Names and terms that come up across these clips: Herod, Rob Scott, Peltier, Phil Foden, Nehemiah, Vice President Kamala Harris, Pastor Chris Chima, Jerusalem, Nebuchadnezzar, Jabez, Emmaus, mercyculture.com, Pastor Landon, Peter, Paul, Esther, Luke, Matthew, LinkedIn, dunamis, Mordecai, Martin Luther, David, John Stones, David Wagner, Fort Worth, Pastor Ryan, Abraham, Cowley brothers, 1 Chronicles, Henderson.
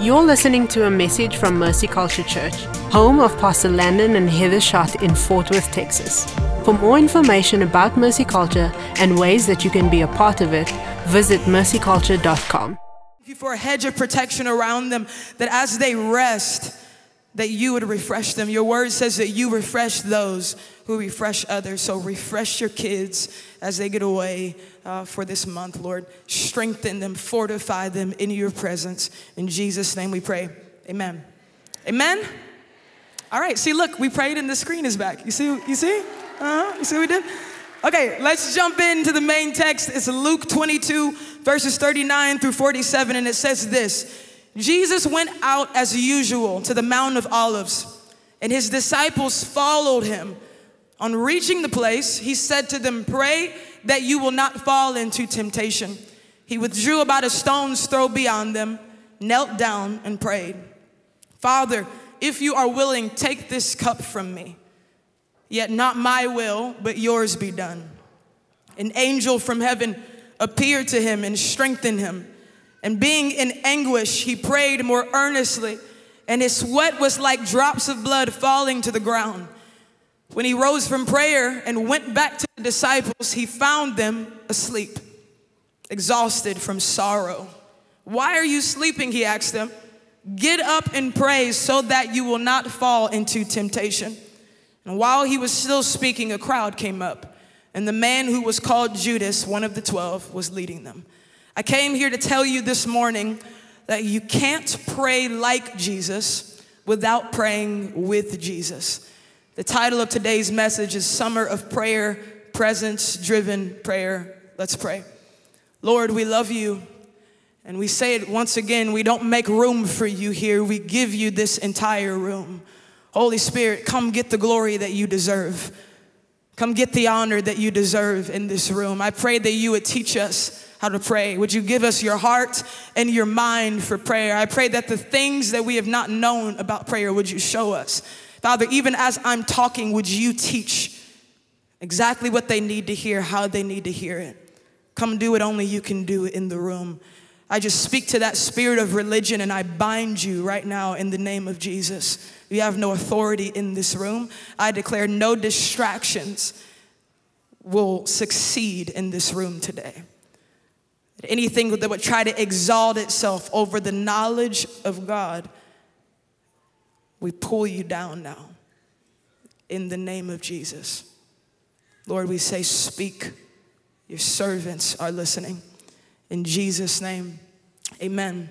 You're listening to a message from Mercy Culture Church, home of Pastor Landon and Heather Schott in Fort Worth, Texas. For more information about Mercy Culture and ways that you can be a part of it, visit mercyculture.com. Thank you for a hedge of protection around them, that as they rest, that you would refresh them. Your word says that you refresh those who refresh others. So refresh your kids as they get away for this month, Lord. Strengthen them, fortify them in your presence. In Jesus' name we pray. Amen. Amen? All right, see, look, we prayed and the screen is back. You see? You see what we did? Okay, let's jump into the main text. It's Luke 22, verses 39 through 47, and it says this. Jesus went out as usual to the Mount of Olives, and his disciples followed him. On reaching the place, he said to them, "Pray that you will not fall into temptation." He withdrew about a stone's throw beyond them, knelt down, and prayed, "Father, if you are willing, take this cup from me. Yet not my will, but yours be done." An angel from heaven appeared to him and strengthened him. And being in anguish, he prayed more earnestly, and his sweat was like drops of blood falling to the ground. When he rose from prayer and went back to the disciples, he found them asleep, exhausted from sorrow. "Why are you sleeping?" he asked them. "Get up and pray so that you will not fall into temptation." And while he was still speaking, a crowd came up, and the man who was called Judas, one of the 12, was leading them. I came here to tell you this morning that you can't pray like Jesus without praying with Jesus. The title of today's message is Summer of Prayer, Presence-Driven Prayer. Let's pray. Lord, we love you, and we say it once again, we don't make room for you here. We give you this entire room. Holy Spirit, come get the glory that you deserve. Come get the honor that you deserve in this room. I pray that you would teach us how to pray. Would you give us your heart and your mind for prayer? I pray that the things that we have not known about prayer, would you show us? Father, even as I'm talking, would you teach exactly what they need to hear, how they need to hear it? Come do what only you can do in the room. I just speak to that spirit of religion, and I bind you right now in the name of Jesus. You have no authority in this room. I declare no distractions will succeed in this room today. Anything that would try to exalt itself over the knowledge of God, we pull you down now in the name of Jesus. Lord, we say, speak. Your servants are listening. In Jesus' name, amen.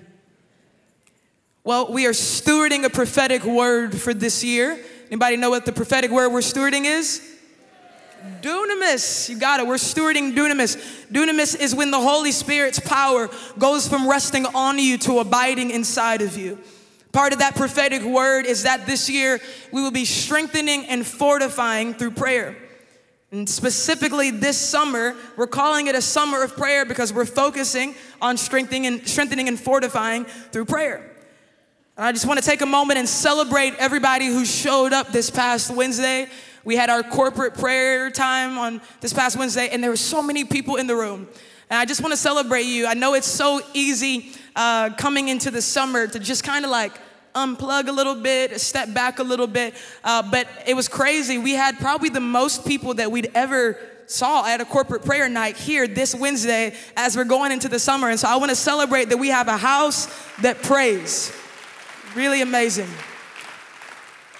Well, we are stewarding a prophetic word for this year. Anybody know what the prophetic word we're stewarding is? Dunamis, you got it. We're stewarding dunamis. Dunamis is when the Holy Spirit's power goes from resting on you to abiding inside of you. Part of that prophetic word is that this year we will be strengthening and fortifying through prayer. And specifically this summer, we're calling it a summer of prayer because we're focusing on strengthening and fortifying through prayer. And I just want to take a moment and celebrate everybody who showed up this past Wednesday. We had our corporate prayer time on this past Wednesday, and there were so many people in the room. And I just want to celebrate you. I know it's so easy coming into the summer to just kind of like unplug a little bit, step back a little bit. But it was crazy. We had probably the most people that we'd ever saw at a corporate prayer night here this Wednesday as we're going into the summer. And so I want to celebrate that we have a house that prays. Really amazing.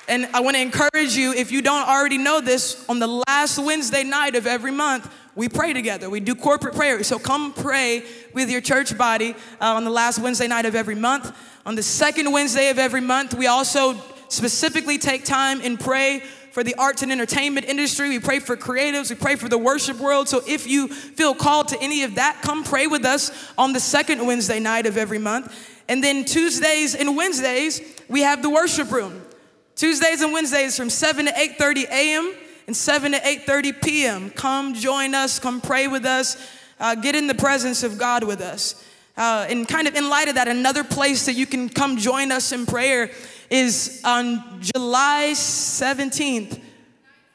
And I want to encourage you, if you don't already know this, on the last Wednesday night of every month, we pray together. We do corporate prayer. So come pray with your church body on the last Wednesday night of every month. On the second Wednesday of every month, we also specifically take time and pray for the arts and entertainment industry. We pray for creatives. We pray for the worship world. So if you feel called to any of that, come pray with us on the second Wednesday night of every month. And then Tuesdays and Wednesdays, we have the worship room. Tuesdays and Wednesdays from 7 to 8:30 a.m. and 7 to 8:30 p.m. Come join us. Come pray with us. Get in the presence of God with us. And kind of in light of that, another place that you can come join us in prayer is on July 17th.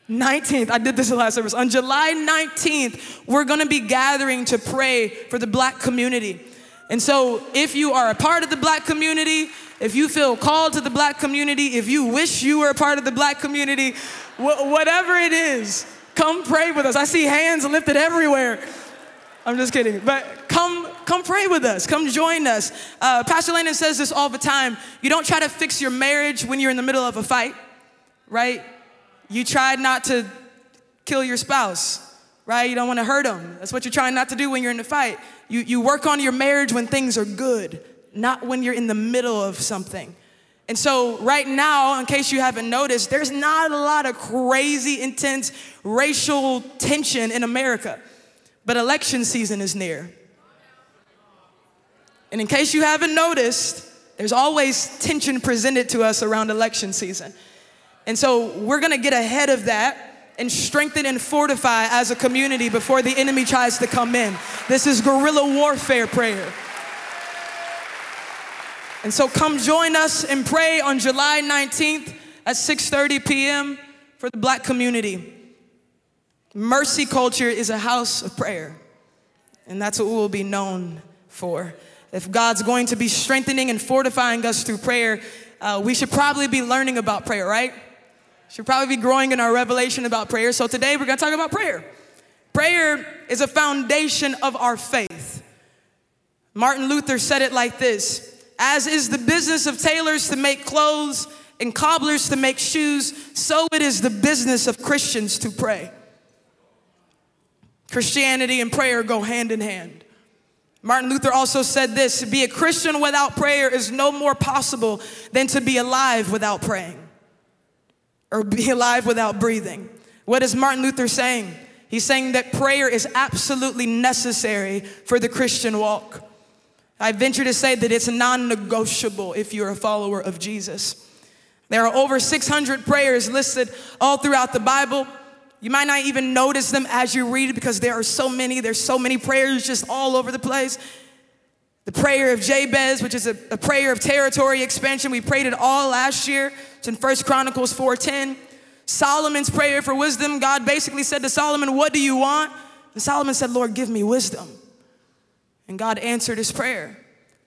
19th, I did this in the last service. On July 19th, we're going to be gathering to pray for the black community. And so if you are a part of the black community, if you feel called to the black community, if you wish you were a part of the black community, whatever it is, come pray with us. I see hands lifted everywhere. I'm just kidding. But come pray with us. Come join us. Pastor Landon says this all the time. You don't try to fix your marriage when you're in the middle of a fight, right? You try not to kill your spouse, right? You don't want to hurt them. That's what you're trying not to do when you're in a fight. You work on your marriage when things are good, not when you're in the middle of something. And so right now, in case you haven't noticed, there's not a lot of crazy, intense racial tension in America. But election season is near. And in case you haven't noticed, there's always tension presented to us around election season. And so we're gonna get ahead of that and strengthen and fortify as a community before the enemy tries to come in. This is guerrilla warfare prayer. And so come join us and pray on July 19th at 6:30 p.m. for the black community. Mercy Culture is a house of prayer, and that's what we will be known for. If God's going to be strengthening and fortifying us through prayer, we should probably be learning about prayer, right? Should probably be growing in our revelation about prayer. So today we're gonna talk about prayer. Prayer is a foundation of our faith. Martin Luther said it like this: as is the business of tailors to make clothes and cobblers to make shoes, so it is the business of Christians to pray. Christianity and prayer go hand in hand. Martin Luther also said this: to be a Christian without prayer is no more possible than to be alive without praying, or be alive without breathing. What is Martin Luther saying? He's saying that prayer is absolutely necessary for the Christian walk. I venture to say that it's non-negotiable if you're a follower of Jesus. There are over 600 prayers listed all throughout the Bible. You might not even notice them as you read it because there are so many. There's so many prayers just all over the place. The prayer of Jabez, which is a prayer of territory expansion. We prayed it all last year. It's in 1 Chronicles 4:10. Solomon's prayer for wisdom. God basically said to Solomon, what do you want? And Solomon said, Lord, give me wisdom. And God answered his prayer.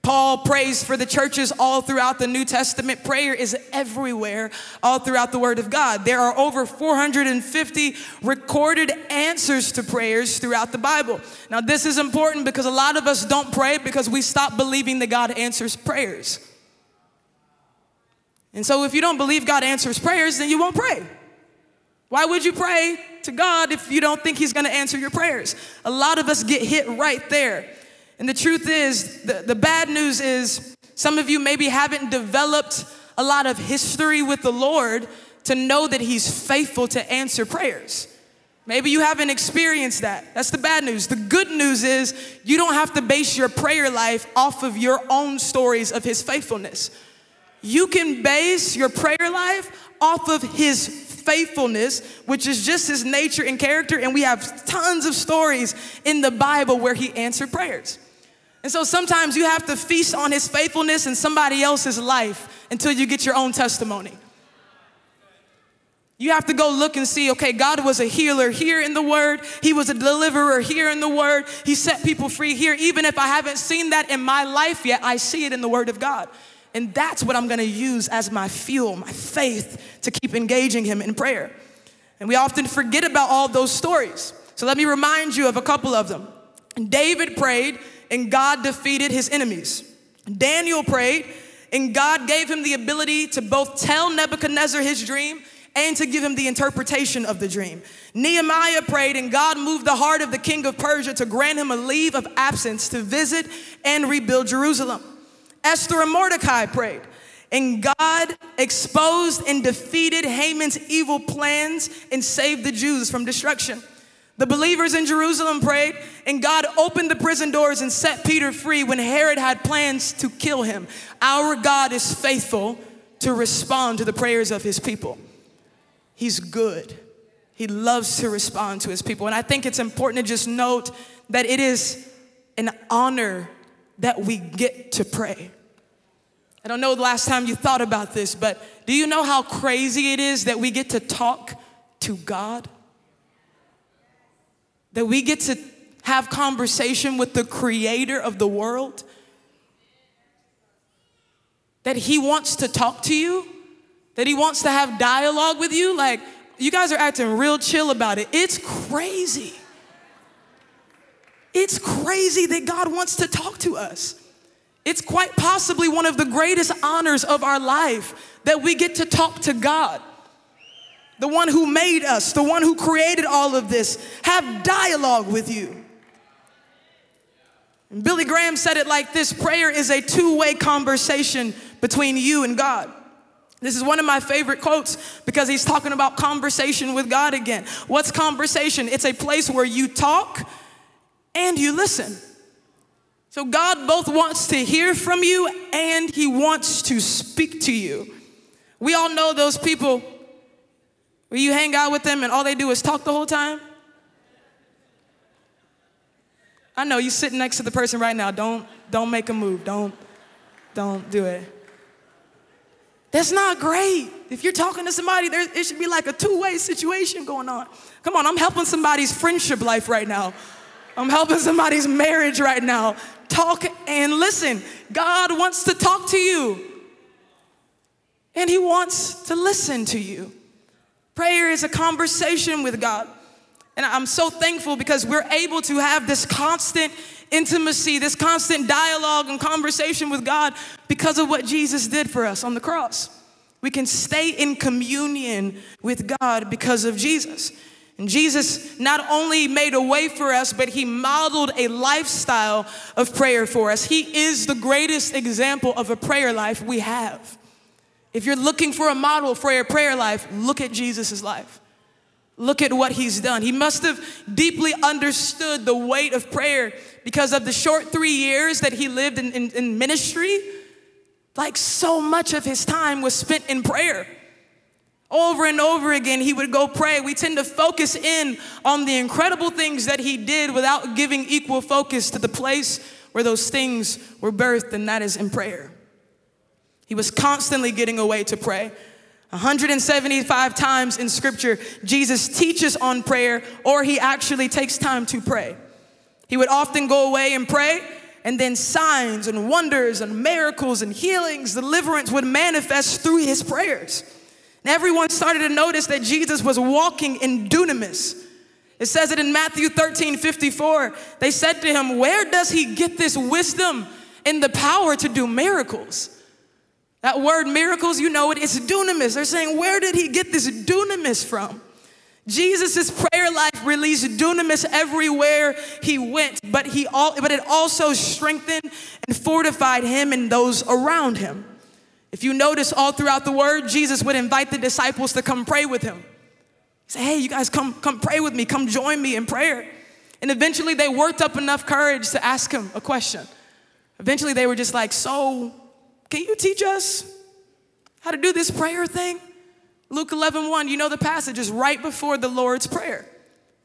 Paul prays for the churches all throughout the New Testament. Prayer is everywhere, all throughout the Word of God. There are over 450 recorded answers to prayers throughout the Bible. Now, this is important because a lot of us don't pray because we stop believing that God answers prayers. And so if you don't believe God answers prayers, then you won't pray. Why would you pray to God if you don't think he's going to answer your prayers? A lot of us get hit right there. And the truth is, the bad news is some of you maybe haven't developed a lot of history with the Lord to know that he's faithful to answer prayers. Maybe you haven't experienced that. That's the bad news. The good news is you don't have to base your prayer life off of your own stories of his faithfulness. You can base your prayer life off of his faithfulness, which is just his nature and character. And we have tons of stories in the Bible where he answered prayers. And so sometimes you have to feast on his faithfulness in somebody else's life until you get your own testimony. You have to go look and see, okay, God was a healer here in the Word. He was a deliverer here in the Word. He set people free here. Even if I haven't seen that in my life yet, I see it in the Word of God. And that's what I'm gonna use as my fuel, my faith, to keep engaging him in prayer. And we often forget about all those stories. So let me remind you of a couple of them. David prayed, and God defeated his enemies. Daniel prayed, and God gave him the ability to both tell Nebuchadnezzar his dream and to give him the interpretation of the dream. Nehemiah prayed, and God moved the heart of the king of Persia to grant him a leave of absence to visit and rebuild Jerusalem. Esther and Mordecai prayed, and God exposed and defeated Haman's evil plans and saved the Jews from destruction. The believers in Jerusalem prayed, and God opened the prison doors and set Peter free when Herod had plans to kill him. Our God is faithful to respond to the prayers of his people. He's good. He loves to respond to his people. And I think it's important to just note that it is an honor that we get to pray. I don't know the last time you thought about this, but do you know how crazy it is that we get to talk to God? That we get to have conversation with the creator of the world? that he wants to talk to you, that he wants to have dialogue with you. Like, you guys are acting real chill about it. It's crazy. It's crazy that God wants to talk to us. It's quite possibly one of the greatest honors of our life that we get to talk to God, the one who made us, the one who created all of this, have dialogue with you. And Billy Graham said it like this: prayer is a two-way conversation between you and God. This is one of my favorite quotes because he's talking about conversation with God again. What's conversation? It's a place where you talk and you listen. So God both wants to hear from you and he wants to speak to you. We all know those people where you hang out with them and all they do is talk the whole time. I know you're sitting next to the person right now. Don't make a move. Don't do it. That's not great. If you're talking to somebody, it should be like a two-way situation going on. Come on, I'm helping somebody's friendship life right now. I'm helping somebody's marriage right now. Talk and listen. God wants to talk to you, and he wants to listen to you. Prayer is a conversation with God. And I'm so thankful because we're able to have this constant intimacy, this constant dialogue and conversation with God because of what Jesus did for us on the cross. We can stay in communion with God because of Jesus. And Jesus not only made a way for us, but he modeled a lifestyle of prayer for us. He is the greatest example of a prayer life we have. If you're looking for a model for your prayer life, look at Jesus' life. Look at what he's done. He must have deeply understood the weight of prayer because of the short 3 years that he lived in ministry. Like, so much of his time was spent in prayer. Over and over again, he would go pray. We tend to focus in on the incredible things that he did without giving equal focus to the place where those things were birthed, and that is in prayer. He was constantly getting away to pray. 175 times in scripture, Jesus teaches on prayer, or he actually takes time to pray. He would often go away and pray, and then signs and wonders and miracles and healings, deliverance would manifest through his prayers. And everyone started to notice that Jesus was walking in dunamis. It says it in Matthew 13:54. They said to him, "Where does he get this wisdom and the power to do miracles?" That word miracles, you know it, it's dunamis. They're saying, where did he get this dunamis from? Jesus' prayer life released dunamis everywhere he went, but it also strengthened and fortified him and those around him. If you notice all throughout the word, Jesus would invite the disciples to come pray with him. He'd say, hey, you guys, come pray with me. Come join me in prayer. And eventually they worked up enough courage to ask him a question. Eventually they were just like, so can you teach us how to do this prayer thing? Luke 11:1, you know the passage is right before the Lord's Prayer.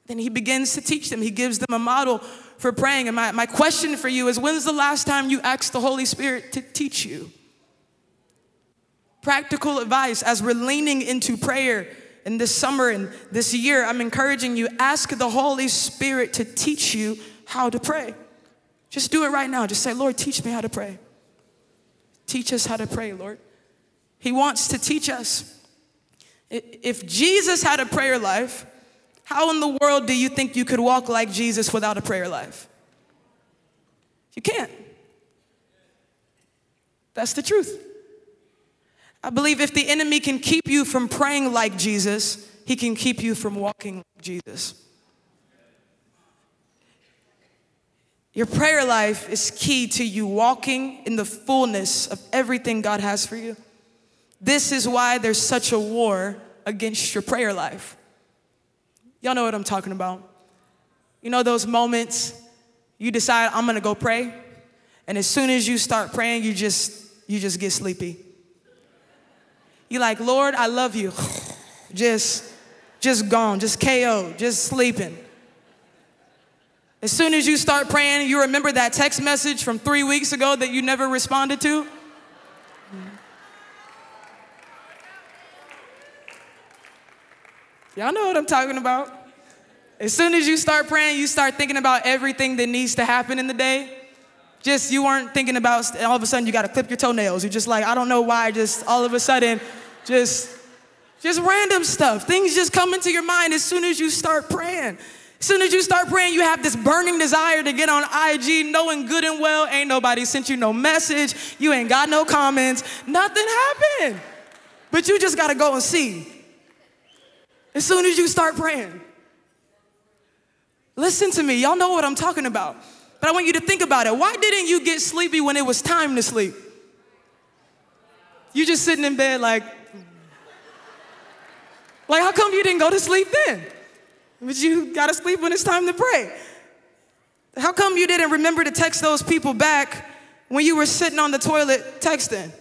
Then he begins to teach them. He gives them a model for praying. And my question for you is, when's the last time you asked the Holy Spirit to teach you? Practical advice as we're leaning into prayer in this summer and this year, I'm encouraging you, ask the Holy Spirit to teach you how to pray. Just do it right now. Just say, Lord, teach me how to pray. Teach us how to pray, Lord. He wants to teach us. If Jesus had a prayer life, how in the world do you think you could walk like Jesus without a prayer life? You can't. That's the truth. I believe if the enemy can keep you from praying like Jesus, he can keep you from walking like Jesus. Your prayer life is key to you walking in the fullness of everything God has for you. This is why there's such a war against your prayer life. Y'all know what I'm talking about. You know those moments you decide, I'm gonna go pray, and as soon as you start praying, you just get sleepy. You're like, Lord, I love you. Just gone, just KO, just sleeping. As soon as you start praying, you remember that text message from 3 weeks ago that you never responded to? Y'all know what I'm talking about. As soon as you start praying, you start thinking about everything that needs to happen in the day. Just you weren't thinking about all of a sudden you got to clip your toenails. You're just like, I don't know why, just all of a sudden, just random stuff. Things just come into your mind as soon as you start praying. As soon as you start praying, you have this burning desire to get on IG, knowing good and well ain't nobody sent you no message. You ain't got no comments. Nothing happened. But you just got to go and see. As soon as you start praying. Listen to me. Y'all know what I'm talking about. But I want you to think about it. Why didn't you get sleepy when it was time to sleep? You just sitting in bed like how come you didn't go to sleep then? But you got to sleep when it's time to pray. How come you didn't remember to text those people back when you were sitting on the toilet texting?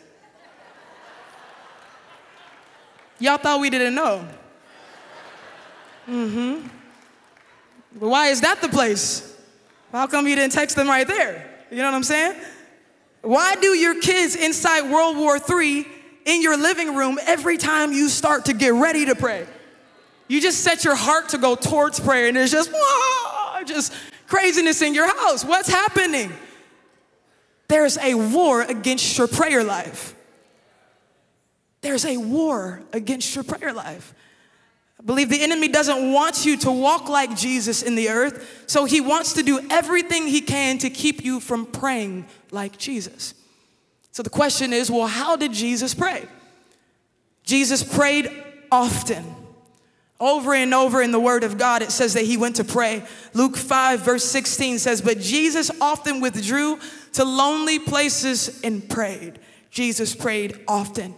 Y'all thought we didn't know. Mm-hmm. But why is that the place? How come you didn't text them right there? You know what I'm saying? Why do your kids incite World War III in your living room every time you start to get ready to pray? You just set your heart to go towards prayer, and there's just craziness in your house. What's happening? There's a war against your prayer life. There's a war against your prayer life. I believe the enemy doesn't want you to walk like Jesus in the earth, so he wants to do everything he can to keep you from praying like Jesus. So the question is, well, how did Jesus pray? Jesus prayed often. Over and over in the Word of God, it says that he went to pray. Luke 5, verse 16 says, but Jesus often withdrew to lonely places and prayed. Jesus prayed often.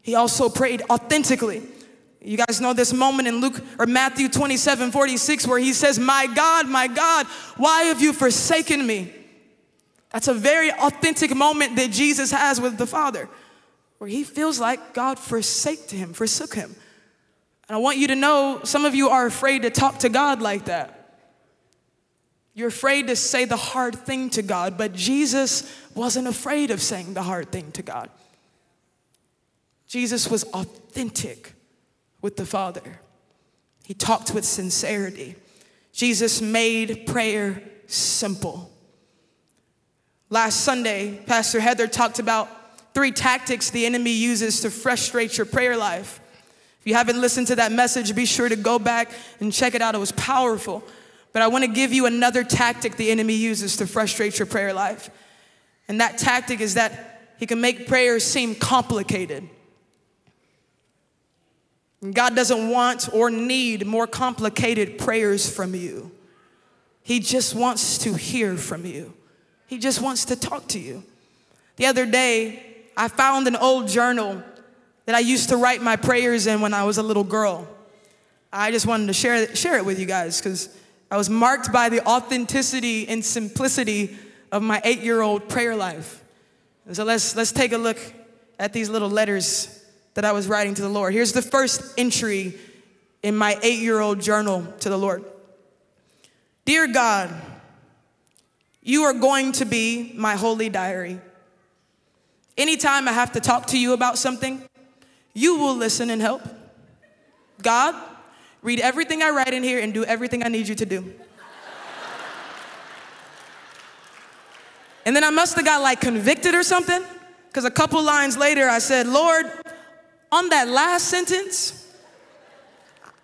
He also prayed authentically. You guys know this moment in Luke or Matthew 27, 46, where he says, my God, why have you forsaken me? That's a very authentic moment that Jesus has with the Father, where he feels like God forsook him. And I want you to know, some of you are afraid to talk to God like that. You're afraid to say the hard thing to God, but Jesus wasn't afraid of saying the hard thing to God. Jesus was authentic with the Father. He talked with sincerity. Jesus made prayer simple. Last Sunday, Pastor Heather talked about 3 tactics the enemy uses to frustrate your prayer life. If you haven't listened to that message, be sure to go back and check it out. It was powerful. But I want to give you another tactic the enemy uses to frustrate your prayer life. And that tactic is that he can make prayer seem complicated. And God doesn't want or need more complicated prayers from you. He just wants to hear from you. He just wants to talk to you. The other day, I found an old journal that I used to write my prayers in when I was a little girl. I just wanted to share it with you guys because I was marked by the authenticity and simplicity of my 8-year-old prayer life. And so let's take a look at these little letters that I was writing to the Lord. Here's the first entry in my 8-year-old journal to the Lord. Dear God, you are going to be my holy diary. Anytime I have to talk to you about something, you will listen and help. God, read everything I write in here and do everything I need you to do. And then I must have got convicted or something, because a couple lines later I said, Lord, on that last sentence,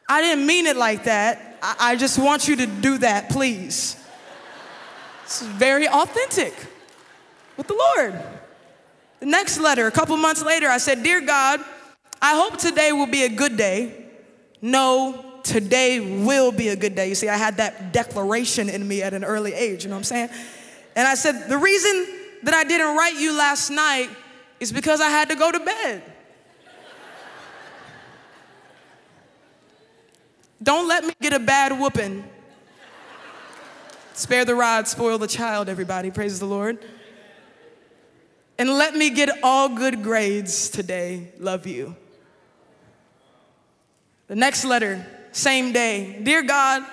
I didn't mean it like that. I just want you to do that, please. It's very authentic with the Lord. The next letter, a couple months later, I said, Dear God, I hope today will be a good day. No, today will be a good day. You see, I had that declaration in me at an early age, you know what I'm saying? And I said, the reason that I didn't write you last night is because I had to go to bed. Don't let me get a bad whooping. Spare the rod, spoil the child, everybody. Praise the Lord. And let me get all good grades today. Love you. The next letter, same day. Dear God,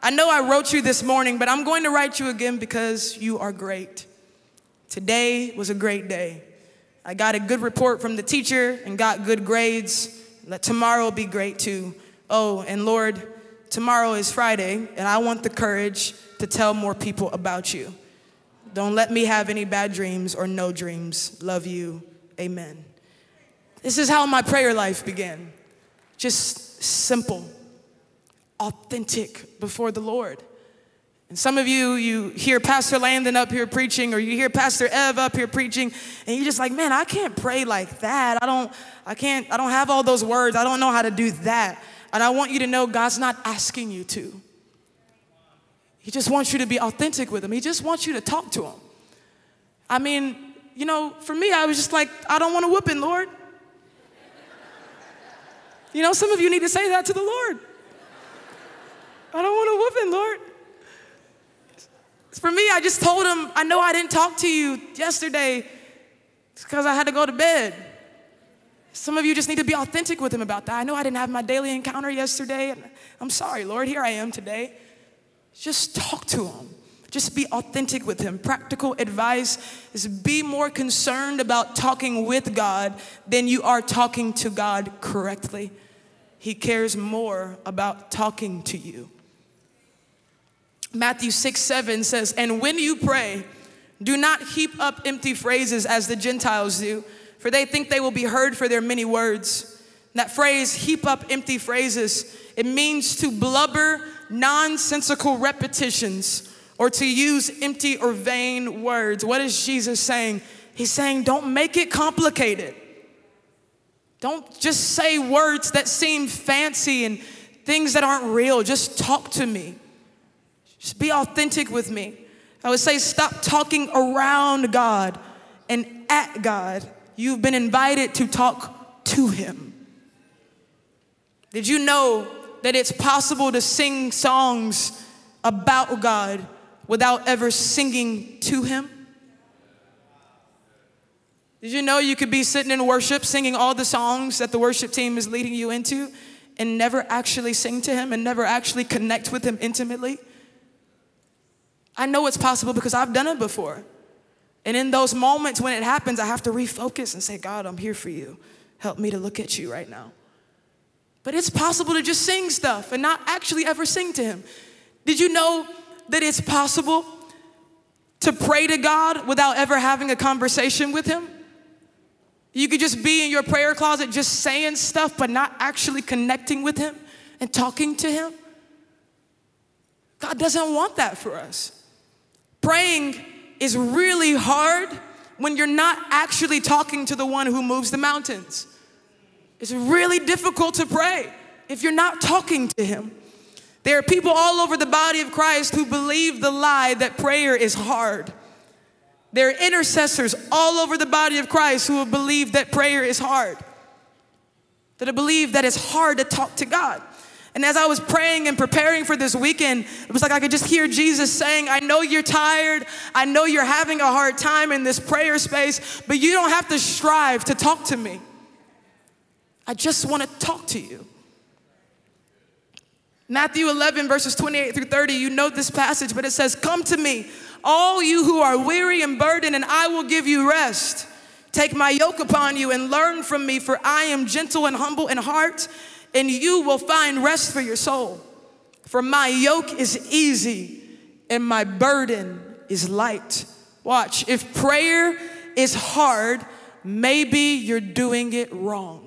I know I wrote you this morning, but I'm going to write you again because you are great. Today was a great day. I got a good report from the teacher and got good grades. Let tomorrow be great too. Oh, and Lord, tomorrow is Friday, and I want the courage to tell more people about you. Don't let me have any bad dreams or no dreams. Love you. Amen. This is how my prayer life began. Just simple, authentic before the Lord. And some of you, you hear Pastor Landon up here preaching, or you hear Pastor Ev up here preaching, and you're just like, man, I can't pray like that. I don't have all those words. I don't know how to do that. And I want you to know God's not asking you to. He just wants you to be authentic with him. He just wants you to talk to him. I mean, you know, for me, I was just like, I don't want a whooping, Lord. You know, some of you need to say that to the Lord. I don't want a whooping, Lord. For me, I just told him, I know I didn't talk to you yesterday because I had to go to bed. Some of you just need to be authentic with him about that. I know I didn't have my daily encounter yesterday. And I'm sorry, Lord, here I am today. Just talk to him. Just be authentic with him. Practical advice is be more concerned about talking with God than you are talking to God correctly. He cares more about talking to you. Matthew 6:7 says, and when you pray, do not heap up empty phrases as the Gentiles do, for they think they will be heard for their many words. And that phrase, heap up empty phrases, it means to blubber nonsensical repetitions or to use empty or vain words. What is Jesus saying? He's saying, don't make it complicated. Don't just say words that seem fancy and things that aren't real. Just talk to me. Just be authentic with me. I would say stop talking around God and at God. You've been invited to talk to him. Did you know that it's possible to sing songs about God without ever singing to him? Did you know you could be sitting in worship singing all the songs that the worship team is leading you into and never actually sing to him and never actually connect with him intimately? I know it's possible because I've done it before. And in those moments when it happens, I have to refocus and say, God, I'm here for you. Help me to look at you right now. But it's possible to just sing stuff and not actually ever sing to him. Did you know that it's possible to pray to God without ever having a conversation with him? You could just be in your prayer closet just saying stuff but not actually connecting with him and talking to him. God doesn't want that for us. Praying is really hard when you're not actually talking to the one who moves the mountains. It's really difficult to pray if you're not talking to him. There are people all over the body of Christ who believe the lie that prayer is hard. There are intercessors all over the body of Christ who have believed that prayer is hard, that have believed that it's hard to talk to God. And as I was praying and preparing for this weekend, it was like I could just hear Jesus saying, I know you're tired. I know you're having a hard time in this prayer space, but you don't have to strive to talk to me. I just want to talk to you. Matthew 11, verses 28 through 30, you know this passage, but it says, come to me, all you who are weary and burdened, and I will give you rest. Take my yoke upon you and learn from me, for I am gentle and humble in heart, and you will find rest for your soul. For my yoke is easy and my burden is light. Watch, if prayer is hard, maybe you're doing it wrong.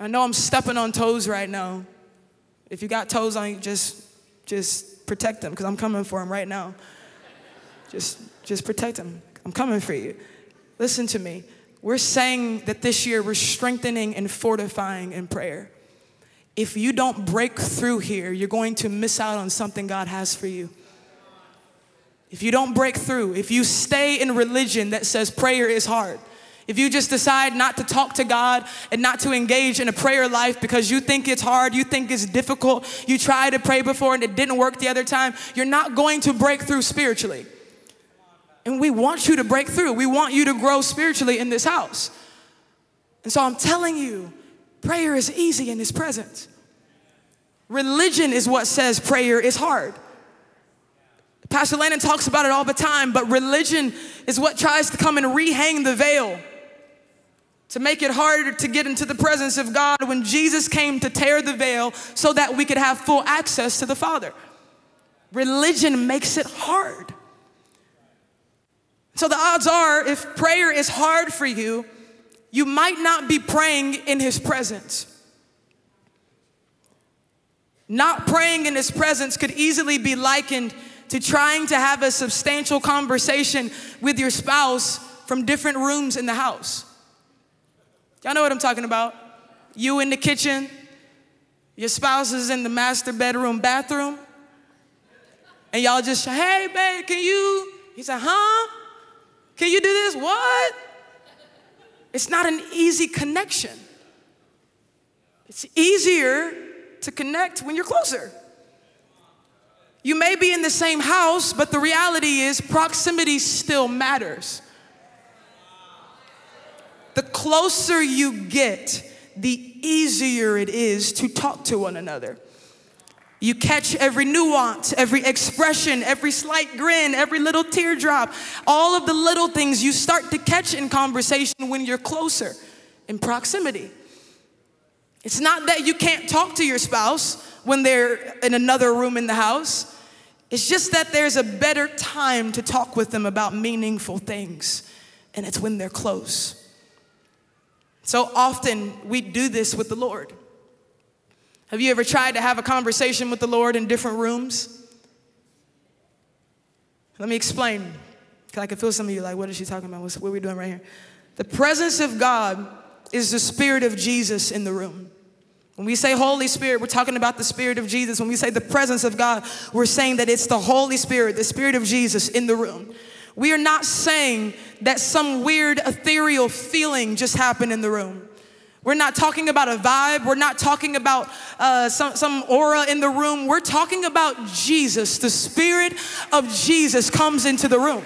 I know I'm stepping on toes right now. If you got toes on you, just protect them, because I'm coming for them right now. Just protect them. I'm coming for you. Listen to me. We're saying that this year we're strengthening and fortifying in prayer. If you don't break through here, you're going to miss out on something God has for you. If you don't break through, if you stay in religion that says prayer is hard, if you just decide not to talk to God and not to engage in a prayer life because you think it's hard, you think it's difficult, you tried to pray before and it didn't work the other time, you're not going to break through spiritually. And we want you to break through. We want you to grow spiritually in this house. And so I'm telling you, prayer is easy in his presence. Religion is what says prayer is hard. Pastor Landon talks about it all the time, but religion is what tries to come and rehang the veil, to make it harder to get into the presence of God, when Jesus came to tear the veil so that we could have full access to the Father. Religion makes it hard. So the odds are, if prayer is hard for you, you might not be praying in his presence. Not praying in his presence could easily be likened to trying to have a substantial conversation with your spouse from different rooms in the house. Y'all know what I'm talking about. You in the kitchen, your spouse is in the master bedroom bathroom, and y'all just, hey, babe, can you? He said, huh? Can you do this? What? It's not an easy connection. It's easier to connect when you're closer. You may be in the same house, but the reality is proximity still matters. The closer you get, the easier it is to talk to one another. You catch every nuance, every expression, every slight grin, every little teardrop, all of the little things you start to catch in conversation when you're closer in proximity. It's not that you can't talk to your spouse when they're in another room in the house. It's just that there's a better time to talk with them about meaningful things, and it's when they're close. So often we do this with the Lord. Have you ever tried to have a conversation with the Lord in different rooms? Let me explain, because I can feel some of you like, what is she talking about? What are we doing right here? The presence of God is the Spirit of Jesus in the room. When we say Holy Spirit, we're talking about the Spirit of Jesus. When we say the presence of God, we're saying that it's the Holy Spirit, the Spirit of Jesus in the room. We are not saying that some weird ethereal feeling just happened in the room. We're not talking about a vibe. We're not talking about some aura in the room. We're talking about Jesus. The Spirit of Jesus comes into the room.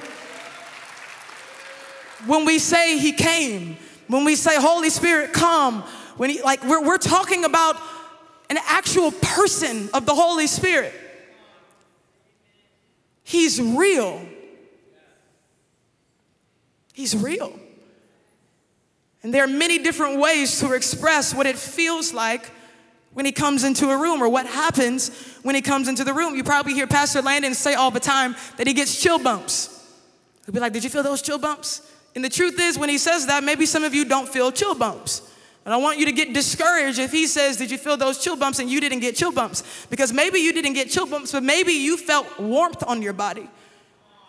When we say he came, when we say Holy Spirit come, when he, like we're talking about an actual person of the Holy Spirit. He's real. He's real. And there are many different ways to express what it feels like when he comes into a room or what happens when he comes into the room. You probably hear Pastor Landon say all the time that he gets chill bumps. He'll be like, did you feel those chill bumps? And the truth is, when he says that, maybe some of you don't feel chill bumps. And I want you to get discouraged if he says, did you feel those chill bumps, and you didn't get chill bumps? Because maybe you didn't get chill bumps, but maybe you felt warmth on your body.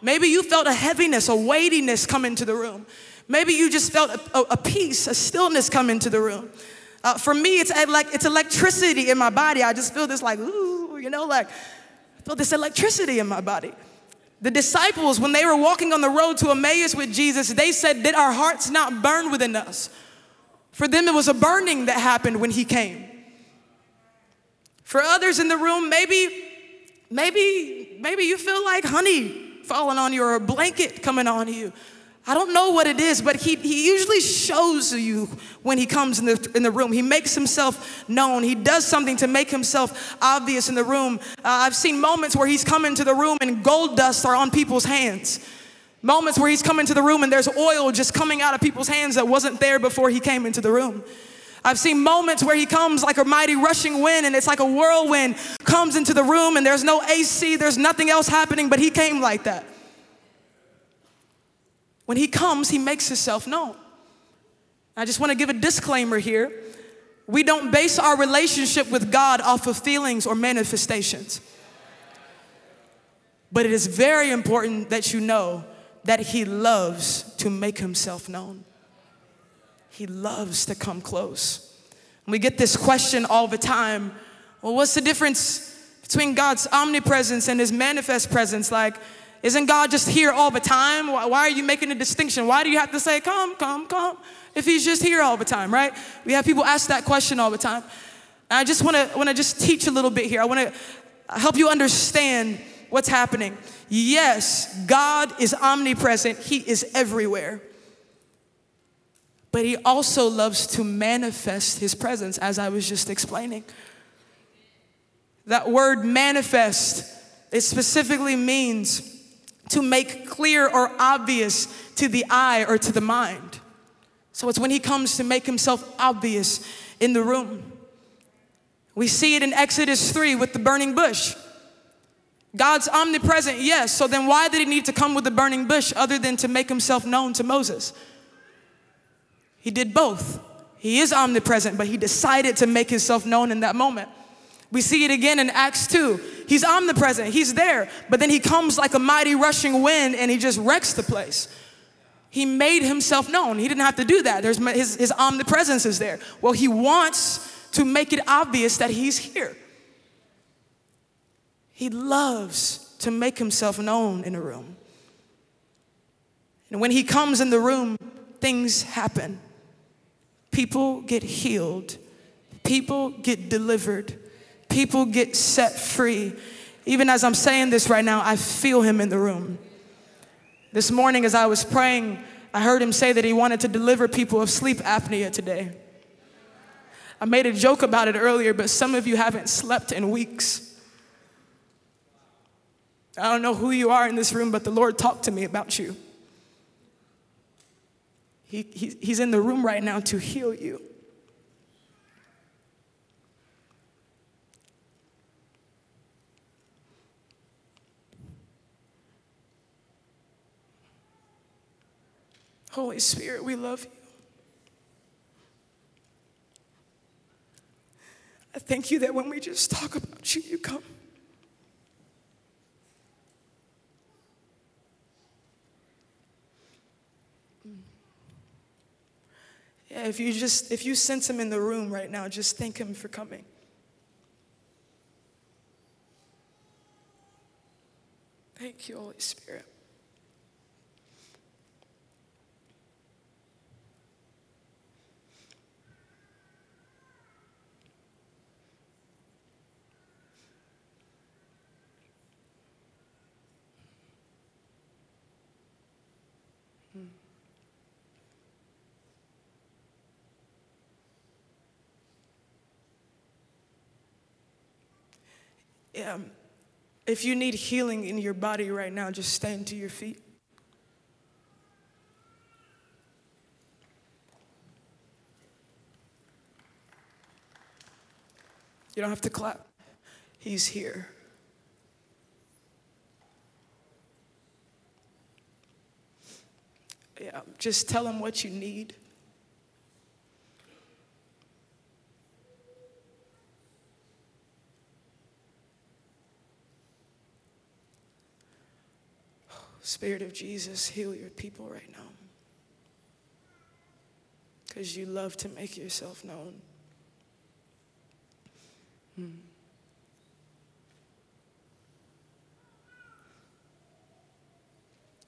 Maybe you felt a heaviness, a weightiness come into the room. Maybe you just felt a peace, a stillness come into the room. For me, it's electricity in my body. I just feel this like, ooh, you know, like I feel this electricity in my body. The disciples, when they were walking on the road to Emmaus with Jesus, they said, did our hearts not burn within us? For them, it was a burning that happened when he came. For others in the room, maybe you feel like honey falling on you or a blanket coming on you. I don't know what it is, but he usually shows you when he comes in the room. He makes himself known. He does something to make himself obvious in the room. I've seen moments where he's come into the room and gold dust are on people's hands. Moments where he's come into the room and there's oil just coming out of people's hands that wasn't there before he came into the room. I've seen moments where he comes like a mighty rushing wind, and it's like a whirlwind comes into the room and there's no AC, there's nothing else happening, but he came like that. When he comes, he makes himself known. I just want to give a disclaimer here. We don't base our relationship with God off of feelings or manifestations. But it is very important that you know that he loves to make himself known. He loves to come close. We get this question all the time. Well, what's the difference between God's omnipresence and his manifest presence? Like, isn't God just here all the time? Why are you making a distinction? Why do you have to say, come, come, come, if he's just here all the time, right? We have people ask that question all the time. And I just want to teach a little bit here. I want to help you understand what's happening. Yes, God is omnipresent. He is everywhere. But he also loves to manifest his presence, as I was just explaining. That word manifest, it specifically means to make clear or obvious to the eye or to the mind. So it's when he comes to make himself obvious in the room. We see it in Exodus 3 with the burning bush. God's omnipresent, yes. So then why did he need to come with a burning bush other than to make himself known to Moses? He did both. He is omnipresent, but he decided to make himself known in that moment. We see it again in Acts 2. He's omnipresent, he's there, but then he comes like a mighty rushing wind and he just wrecks the place. He made himself known. He didn't have to do that. His omnipresence is there. Well, he wants to make it obvious that he's here. He loves to make himself known in a room. And when he comes in the room, things happen. People get healed. People get delivered. People get set free. Even as I'm saying this right now, I feel him in the room. This morning as I was praying, I heard him say that he wanted to deliver people of sleep apnea today. I made a joke about it earlier, but some of you haven't slept in weeks. I don't know who you are in this room, but the Lord talked to me about you. He's in the room right now to heal you. Holy Spirit, we love you. I thank you that when we just talk about you, you come. Yeah, if you sense him in the room right now, just thank him for coming. Thank you, Holy Spirit. Yeah. If you need healing in your body right now, just stand to your feet. You don't have to clap. He's here. Yeah, just tell him what you need. Spirit of Jesus, heal your people right now. Because you love to make yourself known.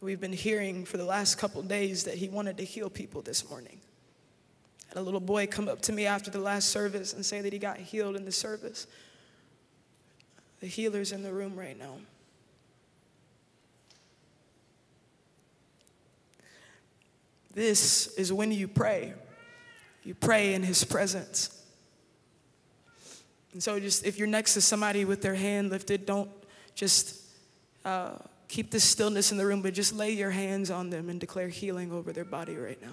We've been hearing for the last couple days that he wanted to heal people this morning. I had a little boy come up to me after the last service and say that he got healed in the service. The healer's in the room right now. This is when you pray. You pray in his presence. And so just if you're next to somebody with their hand lifted, don't just keep the stillness in the room, but just lay your hands on them and declare healing over their body right now.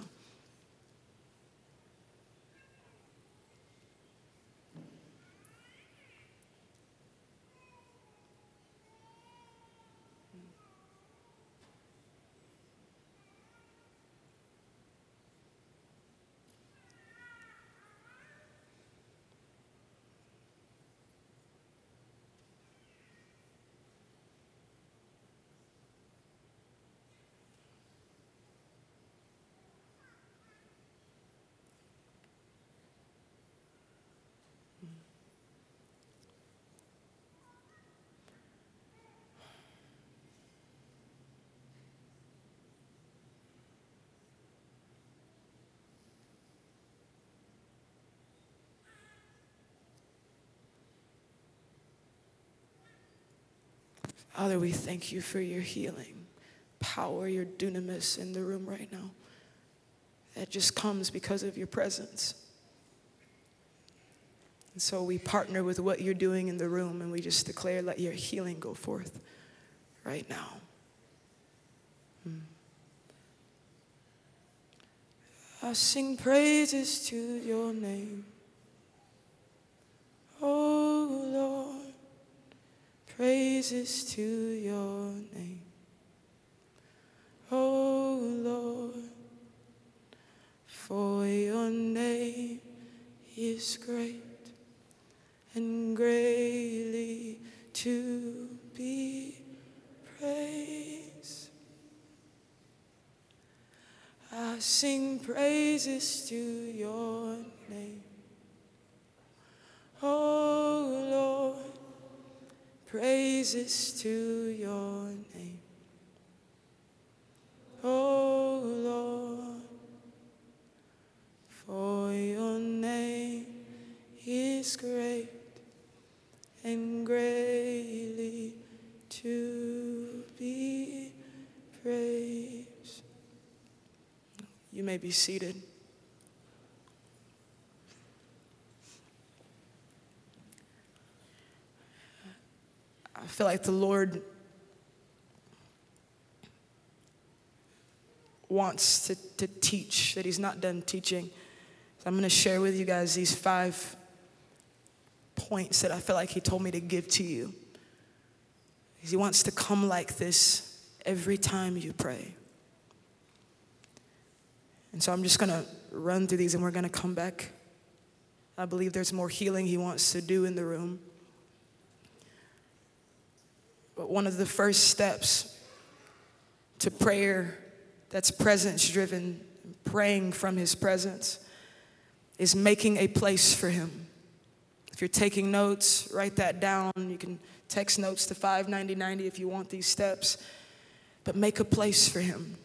Father, we thank you for your healing power, your dunamis in the room right now. That just comes because of your presence. And so we partner with what you're doing in the room and we just declare, let your healing go forth right now. I sing praises to your name. Oh Lord, praise praises to your name. Oh Lord, for your name is great and greatly to be praised. I sing praises to your name. Oh Lord, praises to your name. Oh Lord, for your name is great and greatly to be praised. You may be seated. I feel like the Lord wants to teach, that he's not done teaching. So I'm going to share with you guys these 5 points that I feel like he told me to give to you. He wants to come like this every time you pray. And so I'm just going to run through these and we're going to come back. I believe there's more healing he wants to do in the room. But one of the first steps to prayer that's presence-driven, praying from his presence, is making a place for him. If you're taking notes, write that down. You can text notes to 59090 if you want these steps. But make a place for him.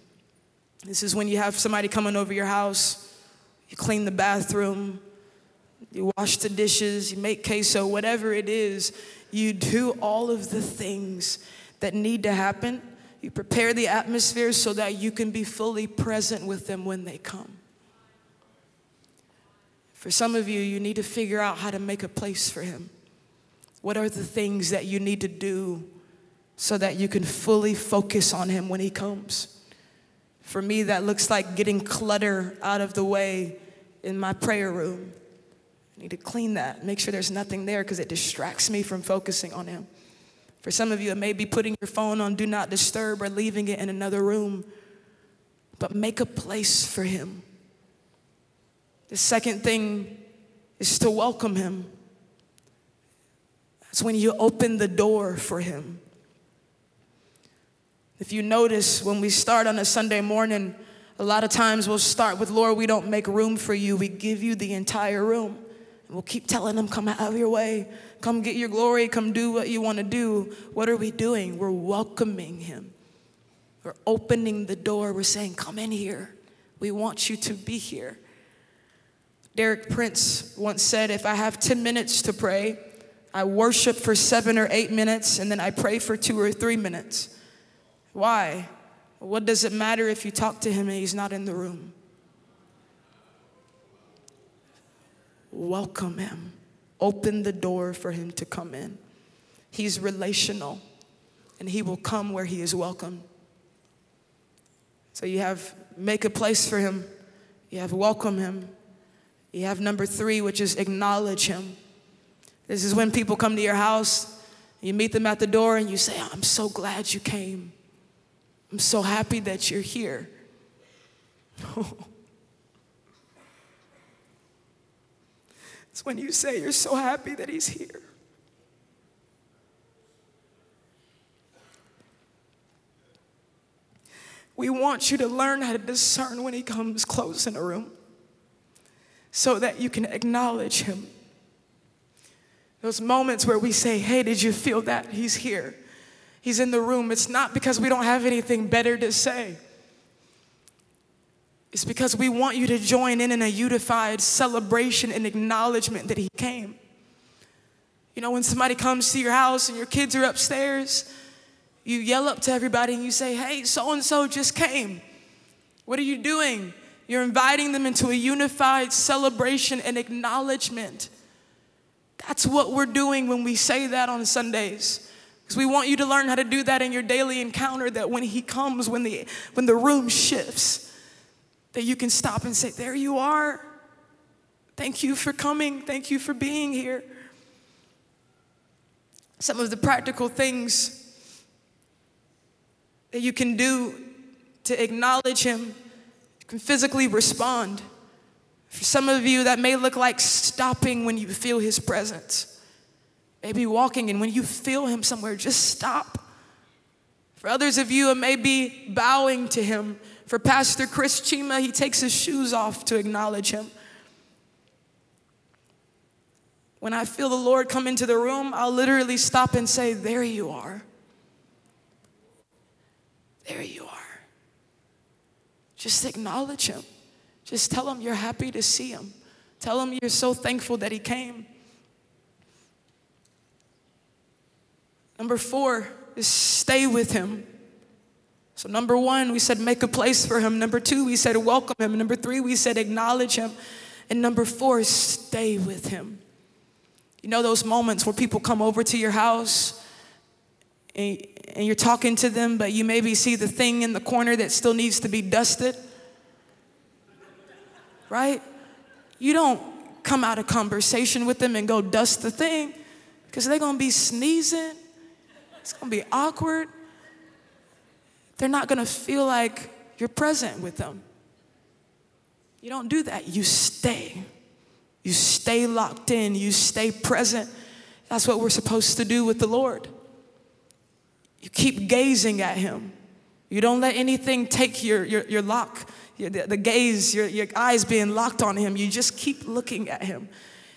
This is when you have somebody coming over your house, you clean the bathroom, you wash the dishes, you make queso, whatever it is, you do all of the things that need to happen. You prepare the atmosphere so that you can be fully present with them when they come. For some of you, you need to figure out how to make a place for him. What are the things that you need to do so that you can fully focus on him when he comes? For me, that looks like getting clutter out of the way in my prayer room. I need to clean that, make sure there's nothing there because it distracts me from focusing on him. For some of you, it may be putting your phone on Do Not Disturb or leaving it in another room, but make a place for him. The second thing is to welcome him. That's when you open the door for him. If you notice, when we start on a Sunday morning, a lot of times we'll start with, Lord, we don't make room for you. We give you the entire room. And we'll keep telling them, come out of your way. Come get your glory. Come do what you want to do. What are we doing? We're welcoming him. We're opening the door. We're saying, come in here. We want you to be here. Derek Prince once said, if I have 10 minutes to pray, I worship for 7 or 8 minutes, and then I pray for 2 or 3 minutes. Why? What does it matter if you talk to him and he's not in the room? Welcome him. Open the door for him to come in. He's relational, and he will come where he is welcome. So you have make a place for him. You have welcome him. You have number 3, which is acknowledge him. This is when people come to your house. You meet them at the door, and you say, I'm so glad you came. I'm so happy that you're here. It's when you say you're so happy that he's here. We want you to learn how to discern when he comes close in a room so that you can acknowledge him. Those moments where we say, hey, did you feel that? He's here. He's in the room. It's not because we don't have anything better to say. It's because we want you to join in a unified celebration and acknowledgement that he came. You know, when somebody comes to your house and your kids are upstairs, you yell up to everybody and you say, hey, so-and-so just came. What are you doing? You're inviting them into a unified celebration and acknowledgement. That's what we're doing when we say that on Sundays. Because we want you to learn how to do that in your daily encounter, that when he comes, when the room shifts, that you can stop and say, there you are. Thank you for coming. Thank you for being here. some of the practical things that you can do to acknowledge him. You can physically respond. For some of you, that may look like stopping when you feel his presence. Maybe walking, and when you feel him somewhere, just stop. For others of you, it may be bowing to him. For Pastor Chris Chima, he takes his shoes off to acknowledge him. When I feel the Lord come into the room, I'll literally stop and say, there you are. There you are. Just acknowledge him. Just tell him you're happy to see him. Tell him you're so thankful that he came. Number 4 is stay with him. So number 1, we said make a place for him. Number 2, we said welcome him. Number 3, we said acknowledge him. And number 4 is stay with him. You know those moments where people come over to your house and you're talking to them, but you maybe see the thing in the corner that still needs to be dusted, right? You don't come out of conversation with them and go dust the thing, because they're going to be sneezing. It's going to be awkward. They're not going to feel like you're present with them. You don't do that. You stay. You stay locked in. You stay present. That's what we're supposed to do with the Lord. You keep gazing at him. You don't let anything take your lock, the gaze, your eyes being locked on him. You just keep looking at him.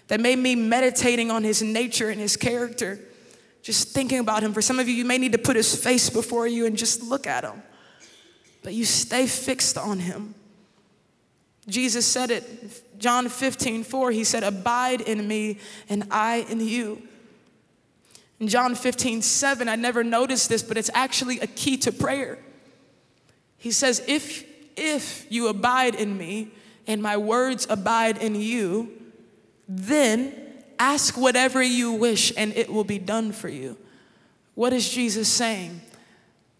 That made me meditating on his nature and his character, just thinking about him. For some of you, you may need to put his face before you and just look at him. But you stay fixed on him. Jesus said it, John 15:4, he said, abide in me and I in you. In John 15:7, I never noticed this, but it's actually a key to prayer. He says, if you abide in me and my words abide in you, then ask whatever you wish and it will be done for you. What is Jesus saying?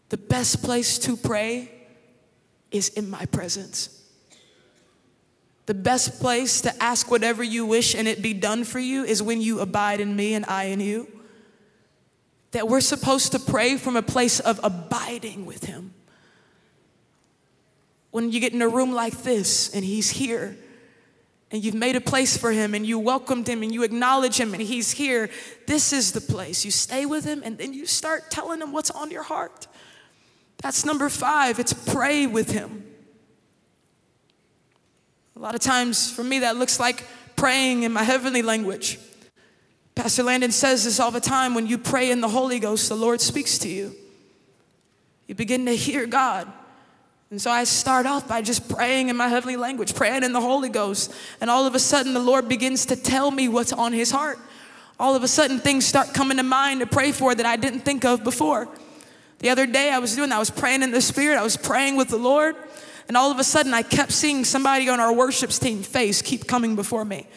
The best place to pray is in my presence. The best place to ask whatever you wish and it be done for you is when you abide in me and I in you. That we're supposed to pray from a place of abiding with him. When you get in a room like this and he's here and you've made a place for him and you welcomed him and you acknowledge him and he's here, this is the place. You stay with him and then you start telling him what's on your heart. That's number 5, it's pray with him. A lot of times for me that looks like praying in my heavenly language. Pastor Landon says this all the time. When you pray in the Holy Ghost, the Lord speaks to you. You begin to hear God. And so I start off by just praying in my heavenly language, praying in the Holy Ghost. And all of a sudden, the Lord begins to tell me what's on his heart. All of a sudden, things start coming to mind to pray for that I didn't think of before. The other day, I was doing that. I was praying in the Spirit. I was praying with the Lord. And all of a sudden, I kept seeing somebody on our worship team face keep coming before me.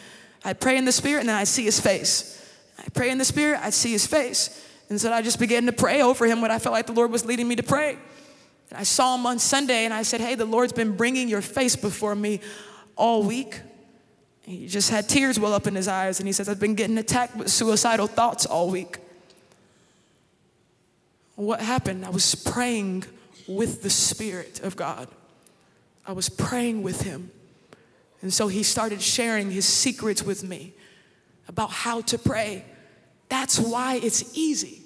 I pray in the Spirit, and then I see his face. I pray in the Spirit, I see his face. And so I just began to pray over him what I felt like the Lord was leading me to pray. And I saw him on Sunday, and I said, hey, the Lord's been bringing your face before me all week. And he just had tears well up in his eyes, and he says, I've been getting attacked with suicidal thoughts all week. What happened? I was praying with the Spirit of God. I was praying with him. And so he started sharing his secrets with me about how to pray. That's why it's easy,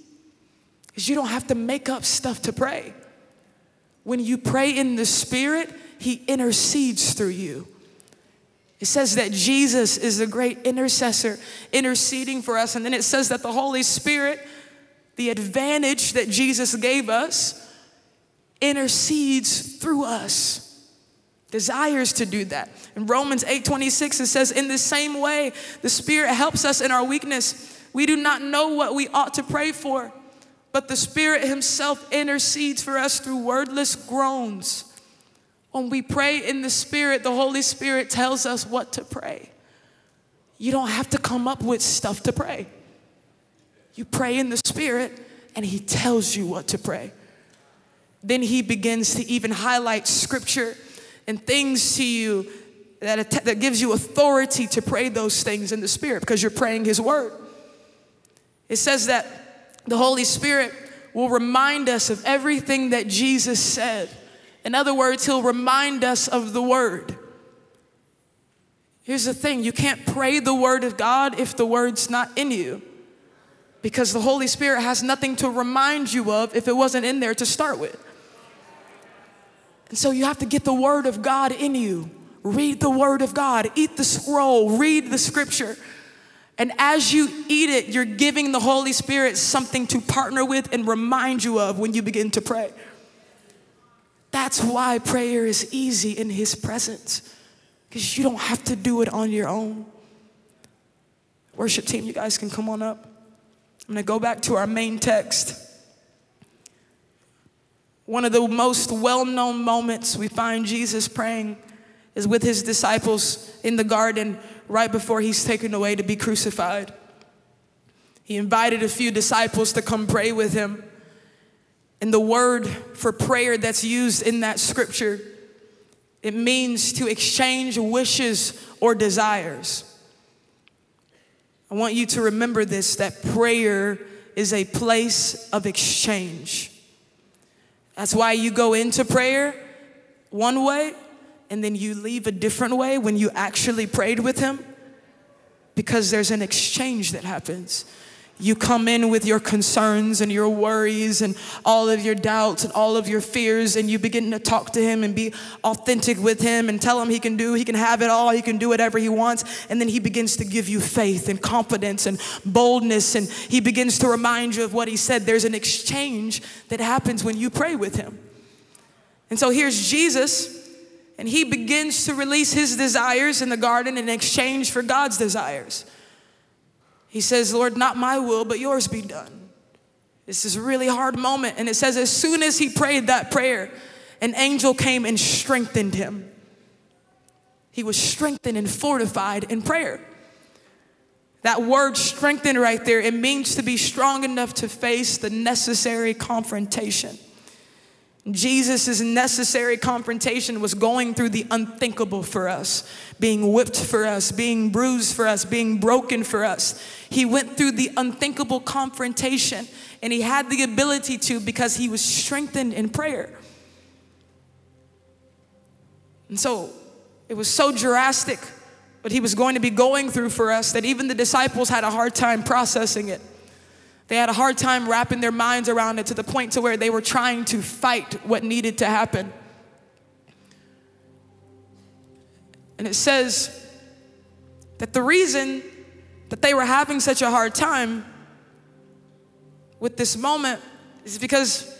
because you don't have to make up stuff to pray. When you pray in the Spirit, he intercedes through you. It says that Jesus is the great intercessor, interceding for us. And then it says that the Holy Spirit, the advantage that Jesus gave us, intercedes through us. Desires to do that. In Romans 8:26, it says, in the same way, the Spirit helps us in our weakness. We do not know what we ought to pray for, but the Spirit himself intercedes for us through wordless groans. When we pray in the Spirit, the Holy Spirit tells us what to pray. You don't have to come up with stuff to pray. You pray in the Spirit, and he tells you what to pray. Then he begins to even highlight scripture and things to you that gives you authority to pray those things in the Spirit, because you're praying his word. It says that The Holy Spirit will remind us of everything that Jesus said. In other words, he'll remind us of the word. Here's the thing, you can't pray the word of God if the word's not in you, because the Holy Spirit has nothing to remind you of if it wasn't in there to start with. And so you have to get the word of God in you. Read the word of God, eat the scroll, read the scripture. And as you eat it, you're giving the Holy Spirit something to partner with and remind you of when you begin to pray. That's why prayer is easy in his presence, because you don't have to do it on your own. Worship team, you guys can come on up. I'm gonna go back to our main text. One of the most well-known moments we find Jesus praying is with his disciples in the garden right before he's taken away to be crucified. He invited a few disciples to come pray with him. And the word for prayer that's used in that scripture, it means to exchange wishes or desires. I want you to remember this, that prayer is a place of exchange. That's why you go into prayer one way and then you leave a different way when you actually prayed with him, because there's an exchange that happens. You come in with your concerns and your worries and all of your doubts and all of your fears, and you begin to talk to him and be authentic with him and tell him he can have it all, he can do whatever he wants. And then he begins to give you faith and confidence and boldness, and he begins to remind you of what he said. There's an exchange that happens when you pray with him. And so here's Jesus, and he begins to release his desires in the garden in exchange for God's desires. He says, Lord, not my will, but yours be done. This is a really hard moment. And it says, as soon as he prayed that prayer, an angel came and strengthened him. He was strengthened and fortified in prayer. That word strengthened right there, it means to be strong enough to face the necessary confrontation. Jesus' necessary confrontation was going through the unthinkable for us, being whipped for us, being bruised for us, being broken for us. He went through the unthinkable confrontation, and he had the ability to because he was strengthened in prayer. And so it was so drastic what he was going to be going through for us that even the disciples had a hard time processing it. They had a hard time wrapping their minds around it, to the point to where they were trying to fight what needed to happen. And it says that the reason that they were having such a hard time with this moment is because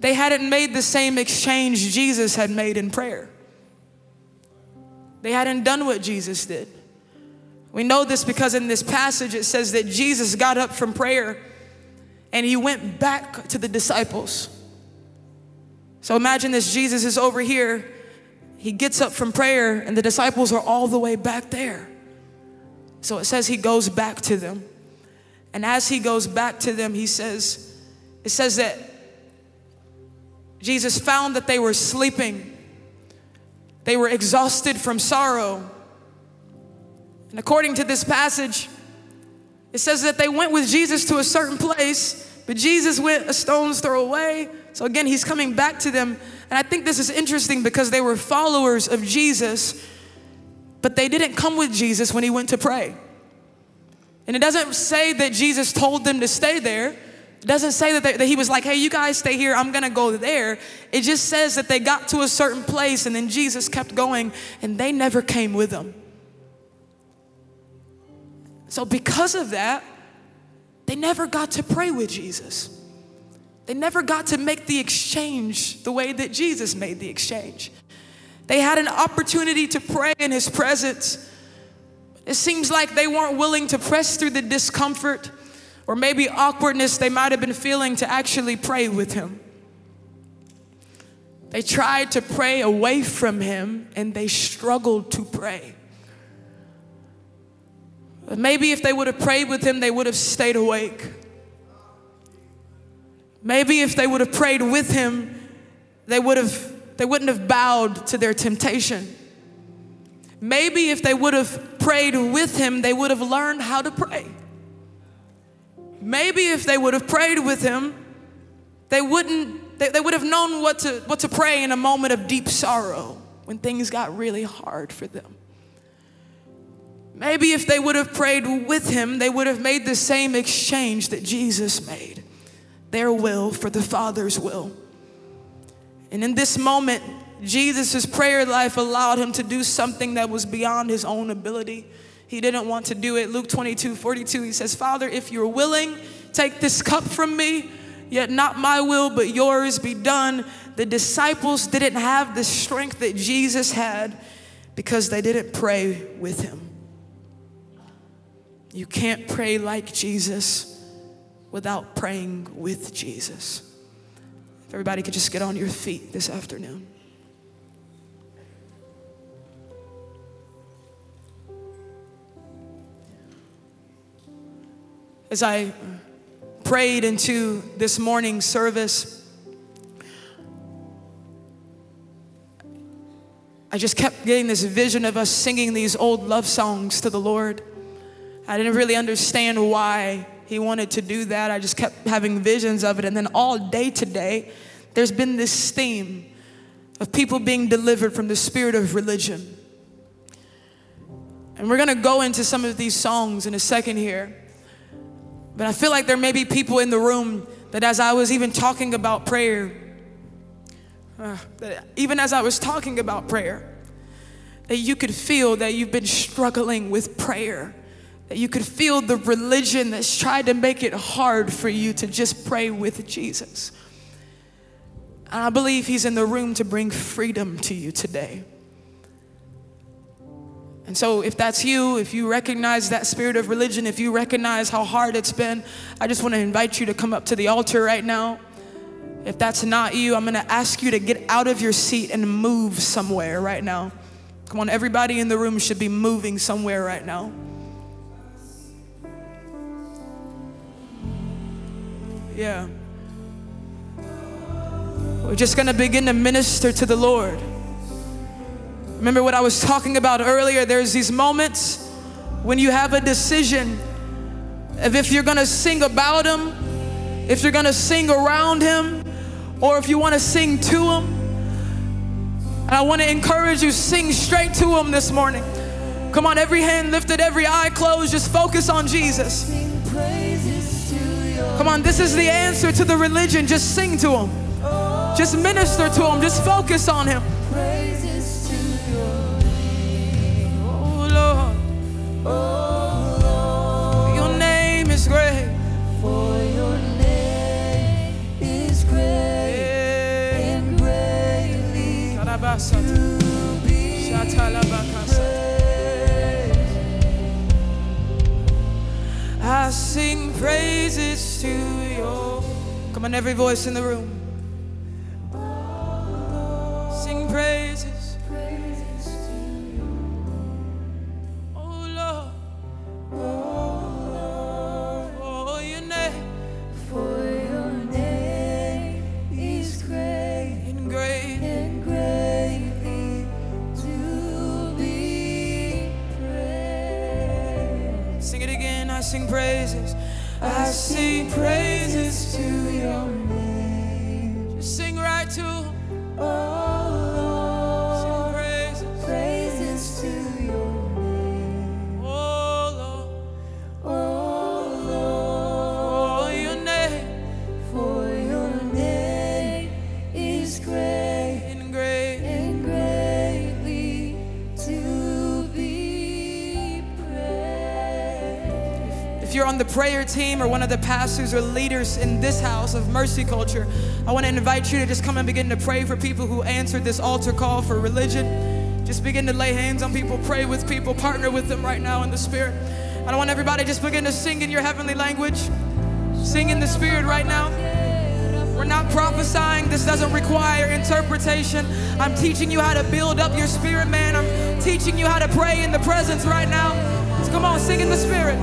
they hadn't made the same exchange Jesus had made in prayer. They hadn't done what Jesus did. We know this because in this passage it says that Jesus got up from prayer and he went back to the disciples. So imagine this, Jesus is over here, he gets up from prayer, and the disciples are all the way back there. So it says he goes back to them. And as he goes back to them, it says that Jesus found that they were sleeping. They were exhausted from sorrow. And according to this passage, it says that they went with Jesus to a certain place, but Jesus went a stone's throw away. So again, he's coming back to them. And I think this is interesting because they were followers of Jesus, but they didn't come with Jesus when he went to pray. And it doesn't say that Jesus told them to stay there. It doesn't say that he was like, hey, you guys stay here, I'm gonna go there. It just says that they got to a certain place and then Jesus kept going and they never came with him. So because of that, they never got to pray with Jesus. They never got to make the exchange the way that Jesus made the exchange. They had an opportunity to pray in his presence. It seems like they weren't willing to press through the discomfort or maybe awkwardness they might have been feeling to actually pray with him. They tried to pray away from him and they struggled to pray. But maybe if they would have prayed with him, they would have stayed awake. Maybe if they would have prayed with him, they wouldn't have bowed to their temptation. Maybe if they would have prayed with him, they would have learned how to pray. Maybe if they would have prayed with him, they would have known what to pray in a moment of deep sorrow when things got really hard for them. Maybe if they would have prayed with him, they would have made the same exchange that Jesus made. Their will for the Father's will. And in this moment, Jesus' prayer life allowed him to do something that was beyond his own ability. He didn't want to do it. Luke 22:42, he says, "Father, if you're willing, take this cup from me, yet not my will, but yours be done." The disciples didn't have the strength that Jesus had because they didn't pray with him. You can't pray like Jesus without praying with Jesus. If everybody could just get on your feet this afternoon. As I prayed into this morning's service, I just kept getting this vision of us singing these old love songs to the Lord. I didn't really understand why he wanted to do that. I just kept having visions of it. And then all day today, there's been this theme of people being delivered from the spirit of religion. And we're going to go into some of these songs in a second here. But I feel like there may be people in the room that as I was even talking about prayer, that you could feel that you've been struggling with prayer, that you could feel the religion that's tried to make it hard for you to just pray with Jesus. And I believe he's in the room to bring freedom to you today. And so if that's you, if you recognize that spirit of religion, if you recognize how hard it's been, I just want to invite you to come up to the altar right now. If that's not you, I'm going to ask you to get out of your seat and move somewhere right now. Come on, everybody in the room should be moving somewhere right now. Yeah. We're just going to begin to minister to the Lord. Remember what I was talking about earlier, there's these moments when you have a decision of if you're gonna sing about him, if you're gonna sing around him, or if you wanna sing to him. And I wanna encourage you, sing straight to him this morning. Come on, every hand lifted, every eye closed, just focus on Jesus. Come on, this is the answer to the religion, just sing to him. Just minister to him, just focus on him. Oh Lord, your name is great. For your name is great, yeah. And greatly to be praised. I sing praises to your. Come on, every voice in the room. Sing praises. Sing praises. I sing praises to your name. Just sing right to him. Oh Lord, sing praises. Praises to your name. Oh Lord, for your name. For your name is great and great and greatly to be praised. If you're on the prayer team or one of the pastors or leaders in this house of Mercy Culture, I want to invite you to just come and begin to pray for people who answered this altar call for religion. Just begin to lay hands on people, pray with people, partner with them right now in the Spirit. I don't want everybody just begin to sing in your heavenly language. Sing in the Spirit right now. We're not prophesying. This doesn't require interpretation. I'm teaching you how to build up your spirit, man. I'm teaching you how to pray in the presence right now. So come on, sing in the Spirit.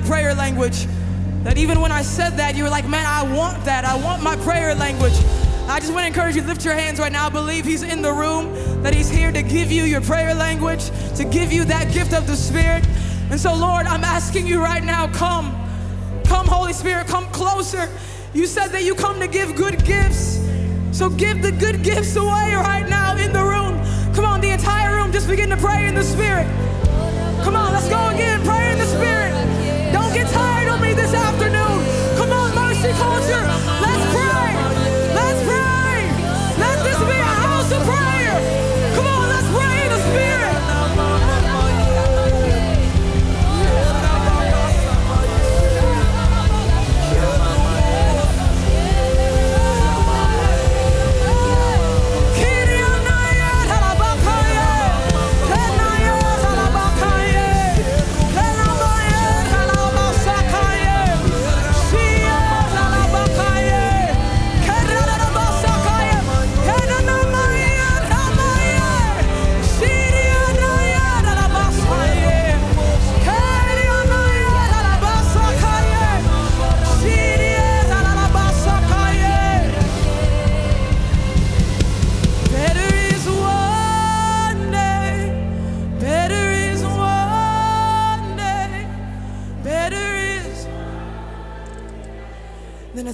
your prayer language. That even when I said that, you were like, man, I want that. I want my prayer language. I just want to encourage you to lift your hands right now. I believe he's in the room, that he's here to give you your prayer language, to give you that gift of the Spirit. And so, Lord, I'm asking you right now, come. Come, Holy Spirit, come closer. You said that you come to give good gifts. So give the good gifts away right now in the room. Come on, the entire room, just begin to pray in the Spirit. Come on, let's go again, pray in the Spirit. Don't get tired of me this afternoon. Come on, Mercy Culture, let's pray. Let's pray. Let this be a house of prayer. Come on, let's pray in the Spirit.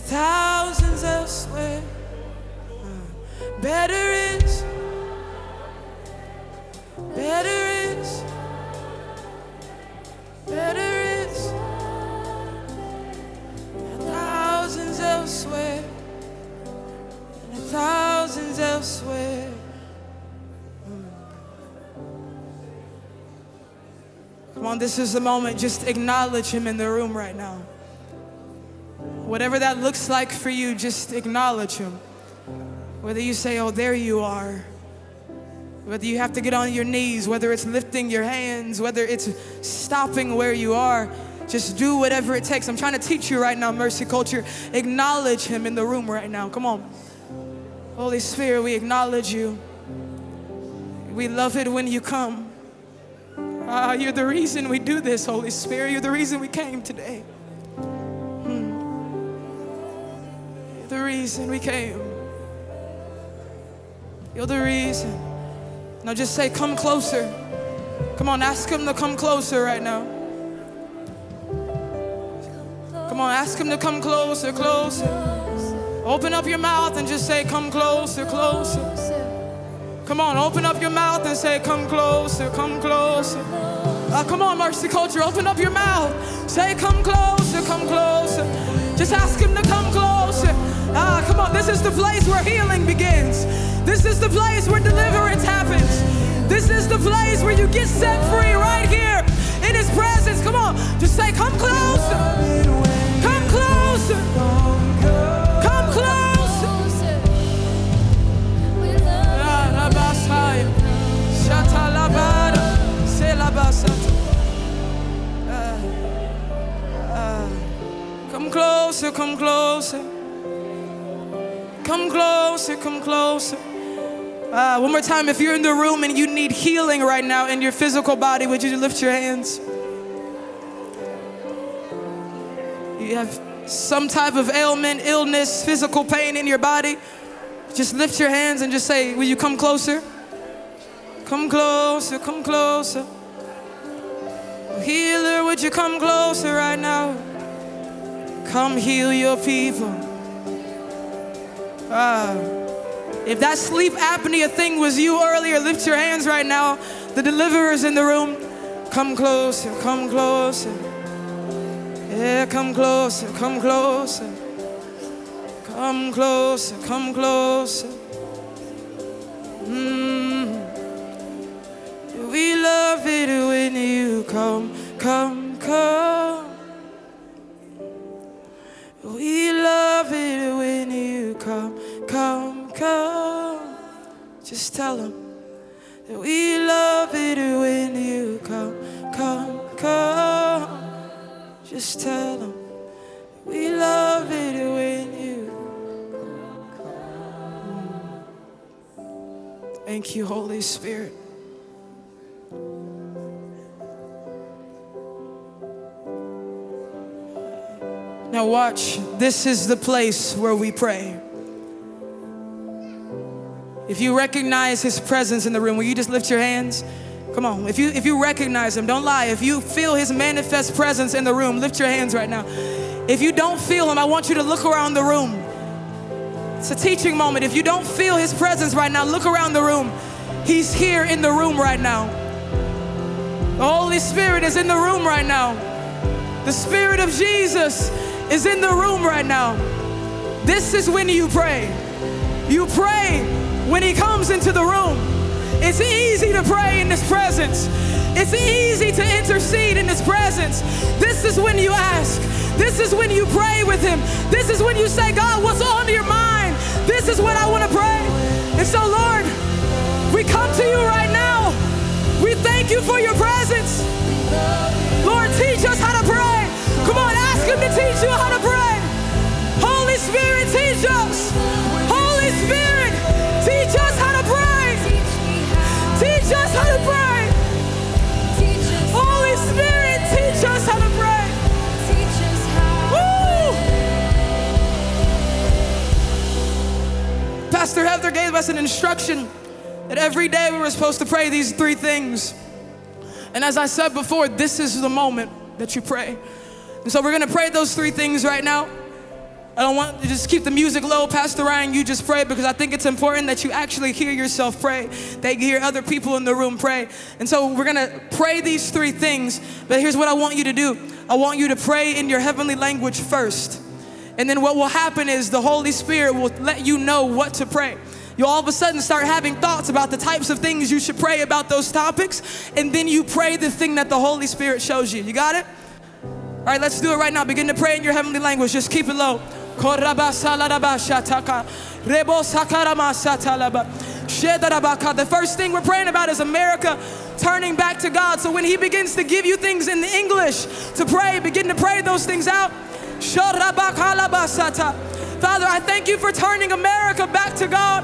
Thousands elsewhere. Better is. And thousands elsewhere. And thousands elsewhere. Come on, this is the moment. Just acknowledge him in the room right now. Whatever that looks like for you, just acknowledge him. Whether you say, oh, there you are. Whether you have to get on your knees, whether it's lifting your hands, whether it's stopping where you are, just do whatever it takes. I'm trying to teach you right now, Mercy Culture. Acknowledge him in the room right now. Come on. Holy Spirit, we acknowledge you. We love it when you come. You're the reason we do this, Holy Spirit. You're the reason we came today. The reason we came. You're the reason. Now just say, come closer. Come on, ask him to come closer right now. Come on, ask him to come closer, closer. Open up your mouth and just say, come closer, closer. Come on, open up your mouth and say, come closer, come closer. Come on, Mercy Culture, open up your mouth. Say, come closer, come closer. Just ask him to come closer. Come on, this is the place where healing begins. This is the place where deliverance happens. This is the place where you get set free right here in his presence. Come on, just say, come closer. Come closer. Come closer. Come closer, come closer. Come closer, come closer. One more time, if you're in the room and you need healing right now in your physical body, would you lift your hands? You have some type of ailment, illness, physical pain in your body. Just lift your hands and just say, will you come closer? Come closer, come closer. Healer, would you come closer right now? Come heal your people. If that sleep apnea thing was you earlier, lift your hands right now. The deliverer's in the room. Come closer, come closer. Yeah, come closer, come closer. Come closer, come closer. We love it when you come, come, come. We love it when you come, come, come. Just tell them that we love it when you come, come, come. Just tell them we love it when you come. Thank you, Holy Spirit. Now watch, this is the place where we pray. If you recognize his presence in the room, will you just lift your hands? Come on, if you recognize him, don't lie. If you feel his manifest presence in the room, lift your hands right now. If you don't feel him, I want you to look around the room. It's a teaching moment. If you don't feel his presence right now, look around the room. He's here in the room right now. The Holy Spirit is in the room right now. The Spirit of Jesus is in the room right now. This is when you pray. You pray when he comes into the room. It's easy to pray in his presence. It's easy to intercede in his presence. This is when you ask. This is when you pray with him. This is when you say, God, what's on your mind? This is what I want to pray. And so, Lord, we come to you right now. We thank you for your presence. Lord, teach us how to pray. Come on, ask him to teach you how to pray. Holy Spirit, teach us. Holy Spirit, teach us how to pray. Teach us how to pray. Holy Spirit, teach us how to pray. Pastor Heather gave us an instruction that every day we were supposed to pray these three things. And as I said before, this is the moment that you pray. And so we're gonna pray those three things right now. I don't want to just keep the music low. Pastor Ryan, you just pray, because I think it's important that you actually hear yourself pray, that you hear other people in the room pray. And so we're gonna pray these three things, but here's what I want you to do. I want you to pray in your heavenly language first. And then what will happen is the Holy Spirit will let you know what to pray. You'll all of a sudden start having thoughts about the types of things you should pray about those topics, and then you pray the thing that the Holy Spirit shows you. You got it? All right, let's do it right now. Begin to pray in your heavenly language. Just keep it low. The first thing we're praying about is America turning back to God. So when he begins to give you things in English to pray, begin to pray those things out. Father, I thank you for turning America back to God.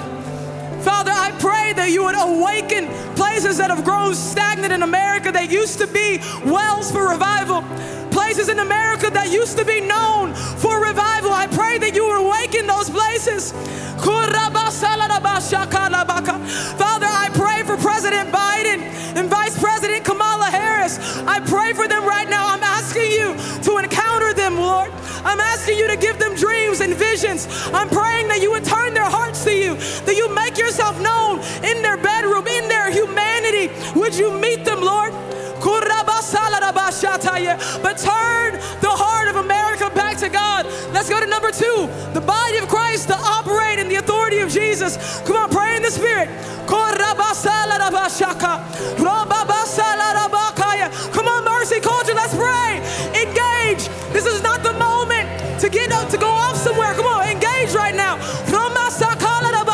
Father, I pray that you would awaken places that have grown stagnant in America that used to be wells for revival. Places in America that used to be known for revival. I pray that you would awaken those places. Father, I pray for President Biden and Vice President Kamala Harris. I pray for them right now. I'm asking you to encounter them, Lord. I'm asking you to give them dreams and visions. I'm praying that you would turn their hearts to you, that you make yourself known in their bedroom, in their humanity. Would you meet them, Lord? But turn the heart of America back to God. Let's go to number two, the body of Christ to operate in the authority of Jesus. Come on, pray in the Spirit. Come on, Mercy Culture, let's pray. Engage. This is not the moment to get up, to go off somewhere. Come on, engage right now.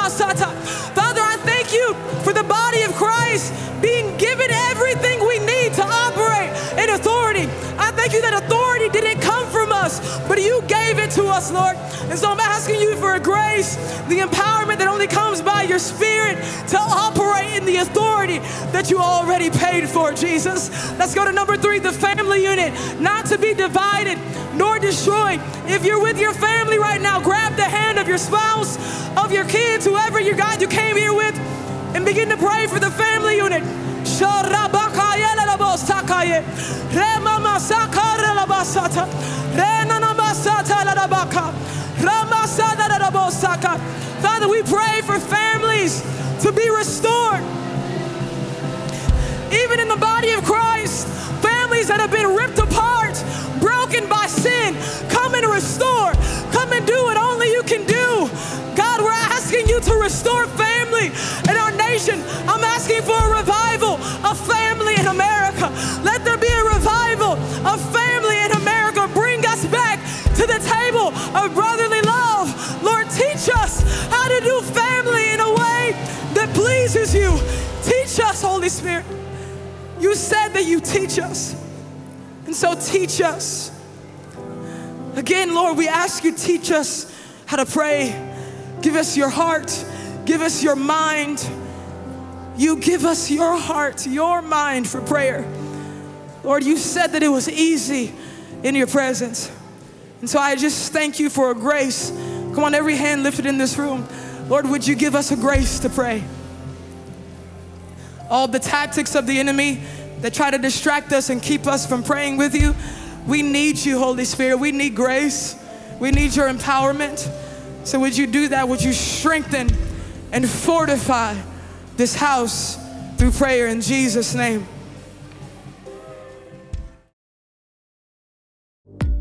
Father, I thank you for the body of Christ being given everything we need to operate in authority. I thank you that authority didn't come from us, but you gave it to us, Lord. And so I'm asking you for a grace, the empowerment that only comes by your Spirit to operate in the authority that you already paid for, Jesus. Let's go to number three, the family unit, not to be divided nor destroyed. If you're with your family right now, grab the hand of your spouse, of your kids, whoever you got, you came here with, and begin to pray for the family unit. Father, we pray for families to be restored. Even in the body of Christ, families that have been ripped apart, broken by sin, come and restore. Come and do what only you can do. God, we're asking you to restore family in our nation. I'm asking for a revival of family in America. Let there be a revival of family in America. Bring us back to the table of brotherly love. Lord, teach us how to do family in a way that pleases you. Teach us, Holy Spirit. You said that you teach us. And so teach us. Again, Lord, we ask you, teach us how to pray. Give us your heart. Give us your mind. You give us your heart, your mind for prayer. Lord, you said that it was easy in your presence. And so I just thank you for a grace. Come on, every hand lifted in this room. Lord, would you give us a grace to pray? All the tactics of the enemy that try to distract us and keep us from praying with you, we need you, Holy Spirit. We need grace. We need your empowerment. So would you do that? Would you strengthen and fortify this house through prayer in Jesus' name?